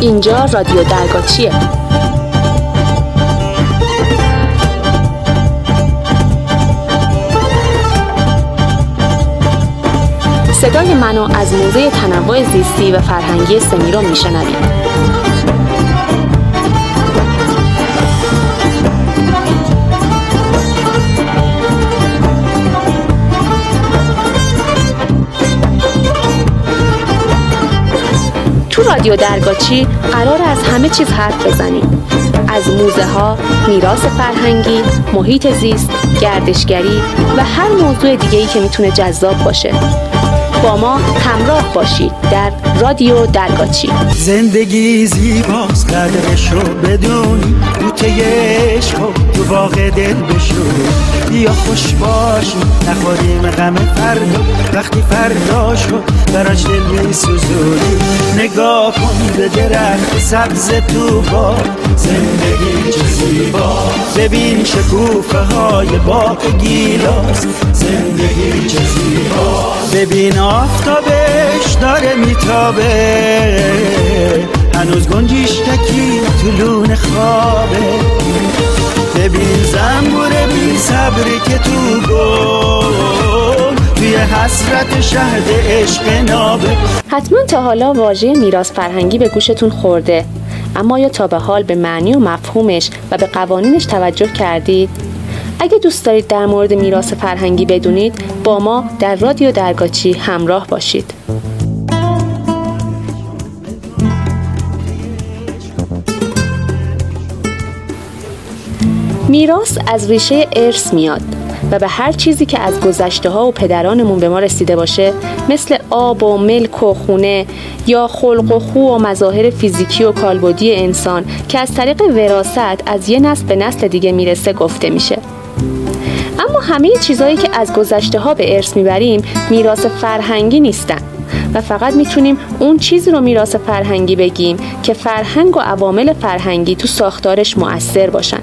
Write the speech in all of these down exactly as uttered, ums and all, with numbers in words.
اینجا رادیو درگاچیه. صدای منو از موزه تنوع زیستی و فرهنگی سمیرم میشنوید. تو رادیو درگاچی قرار از همه چیز حرف بزنیم، از موزه ها، میراث فرهنگی، محیط زیست، گردشگری و هر موضوع دیگه‌ای که میتونه جذاب باشه. با ما همراه باشید در رادیو درگاچی. زندگی زیباست، قدرش رو بدونی، بوته عشق و تو باغ دل بشو، بیا خوش باش نخوریم غم فردا، وقتی فردا شد براش دل میسوزونی. نگاه کن به درخت سبز تو با زندگی چه زیباست، ببین شکوفه های باغ گیلاس، زندگی چه زیباست، ببین آفتابش داره میتابه، هنوز گنجیش تکی تو لون خوابه، ببین زنبور بی صبری که تو گل توی حسرت شهد عشق نابه. حتما تا حالا واژه میراث فرهنگی به گوشتون خورده، اما یا تا به حال به معنی و مفهومش و به قوانینش توجه کردید؟ اگه دوست دارید در مورد میراث فرهنگی بدونید، با ما در رادیو درگاچی همراه باشید. میراث از ریشه ارث میاد و به هر چیزی که از گذشته‌ها و پدرانمون به ما رسیده باشه، مثل آب و ملک و خونه یا خلق و خو و مظاهر فیزیکی و کالبدی انسان که از طریق وراثت از یه نسل به نسل دیگه میرسه، گفته میشه. اما همه چیزایی که از گذشته‌ها به ارث میبریم میراث فرهنگی نیستن و فقط میتونیم اون چیزی رو میراث فرهنگی بگیم که فرهنگ و عوامل فرهنگی تو ساختارش مؤثر باشن.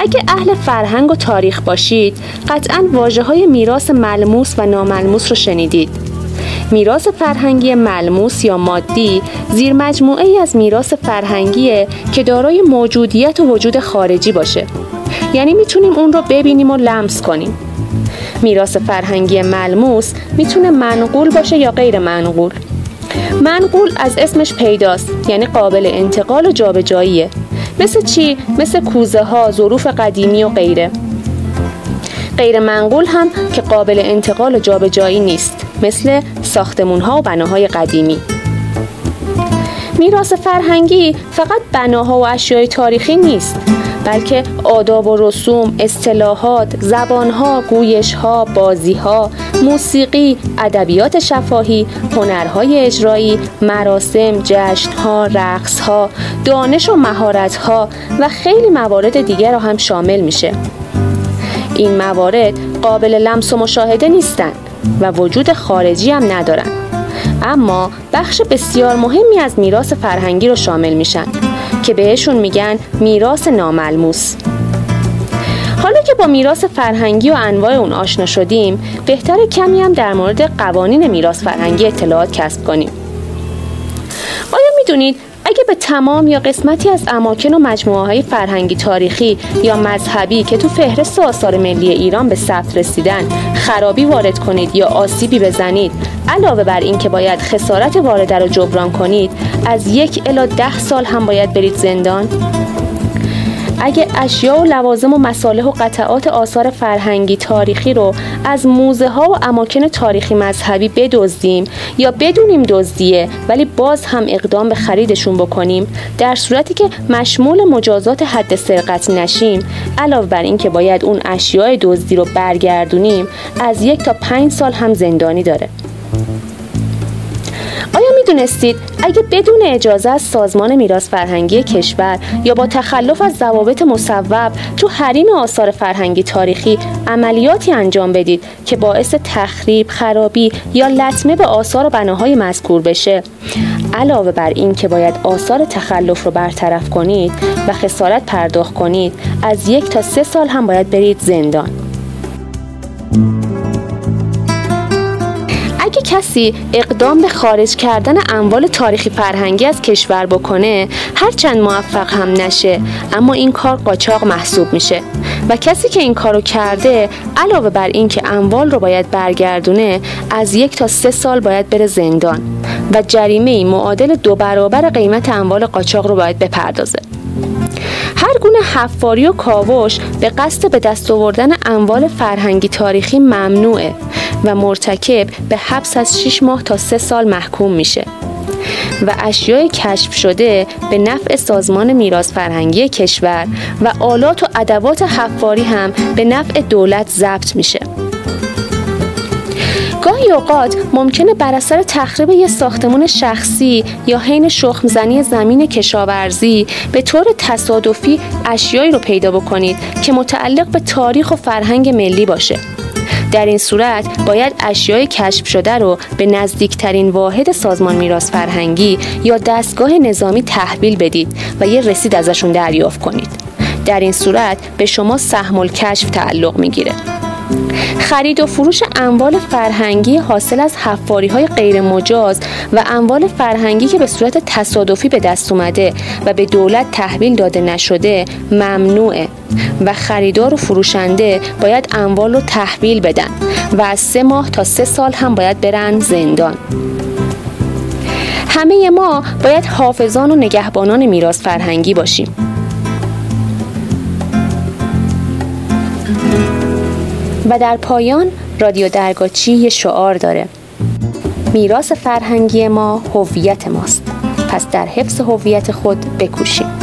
اگه اهل فرهنگ و تاریخ باشید، قطعاً واژه‌های میراث ملموس و ناملموس رو شنیدید. میراث فرهنگی ملموس یا مادی زیر مجموعه‌ای از میراث فرهنگیه که دارای موجودیت و وجود خارجی باشه. یعنی میتونیم اون رو ببینیم و لمس کنیم. میراث فرهنگی ملموس میتونه منقول باشه یا غیر منقول. منقول از اسمش پیداست، یعنی قابل انتقال و جابجاییه. مثل چی؟ مثل کوزه ها، ظروف قدیمی و غیره. غیر منقول هم که قابل انتقال و جابجایی نیست، مثل ساختمون ها و بناهای قدیمی. میراث فرهنگی فقط بناها و اشیای تاریخی نیست، بلکه آداب و رسوم، اصطلاحات، زبانها، گویشها، بازیها، موسیقی، ادبیات شفاهی، هنرهای اجرایی، مراسم، جشنها، رقصها، دانش و مهارتها و خیلی موارد دیگر را هم شامل میشه. این موارد قابل لمس و مشاهده نیستند و وجود خارجی هم ندارند، اما بخش بسیار مهمی از میراث فرهنگی رو شامل میشن که بهشون میگن میراث ناملموس. حالا که با میراث فرهنگی و انواع اون آشنا شدیم، بهتره کمی هم در مورد قوانین میراث فرهنگی اطلاعات کسب کنیم. آیا میدونید اگه به تمام یا قسمتی از اماکن و مجموعه‌های فرهنگی تاریخی یا مذهبی که تو فهرست آثار ملی ایران به ثبت رسیدن خرابی وارد کنید یا آسیبی بزنید، علاوه بر این که باید خسارت وارده رو جبران کنید، از یک الی ده سال هم باید برید زندان؟ اگه اشیا و لوازم و مصالح و قطعات آثار فرهنگی تاریخی رو از موزه ها و اماکن تاریخی مذهبی بدزدیم یا بدونیم دزدیه ولی باز هم اقدام به خریدشون بکنیم، در صورتی که مشمول مجازات حد سرقت نشیم، علاوه بر این که باید اون اشیای دزدی رو برگردونیم، از یک تا پنج سال هم زندانی داره. آیا میدونستید اگه بدون اجازه از سازمان میراث فرهنگی کشور یا با تخلف از ضوابط مصوب تو حریم آثار فرهنگی تاریخی عملیاتی انجام بدید که باعث تخریب، خرابی یا لطمه به آثار و بناهای مذکور بشه، علاوه بر این که باید آثار تخلف رو برطرف کنید و خسارت پرداخت کنید، از یک تا سه سال هم باید برید زندان؟ کسی اقدام به خارج کردن اموال تاریخی فرهنگی از کشور بکنه، هرچند موفق هم نشه، اما این کار قاچاق محسوب میشه و کسی که این کارو کرده علاوه بر این که اموال رو باید برگردونه، از یک تا سه سال باید بره زندان و جریمه معادل دو برابر قیمت اموال قاچاق رو باید بپردازه. هر گونه حفاری و کاوش به قصد به دست آوردن اموال فرهنگی تاریخی ممنوعه و مرتکب به حبس از شش ماه تا سه سال محکوم میشه و اشیای کشف شده به نفع سازمان میراث فرهنگی کشور و آلات و ادوات حفاری هم به نفع دولت ضبط میشه. گاهی اوقات ممکنه بر اثر تخریب یک ساختمان شخصی یا حین شخم‌زنی زمین کشاورزی به طور تصادفی اشیایی رو پیدا بکنید که متعلق به تاریخ و فرهنگ ملی باشه. در این صورت باید اشیای کشف شده رو به نزدیکترین واحد سازمان میراث فرهنگی یا دستگاه نظامی تحویل بدید و یه رسید ازشون دریافت کنید. در این صورت به شما سهم الکشف تعلق میگیره. خرید و فروش اموال فرهنگی حاصل از حفاری‌های غیر مجاز و اموال فرهنگی که به صورت تصادفی به دست اومده و به دولت تحویل داده نشده ممنوعه و خریدار و فروشنده باید اموال رو تحویل بدن و از سه ماه تا سه سال هم باید برن زندان. همه ما باید حافظان و نگهبانان میراث فرهنگی باشیم. و در پایان رادیو درگاچی یه شعار داره: میراث فرهنگی ما هویت ماست، پس در حفظ هویت خود بکوشیم.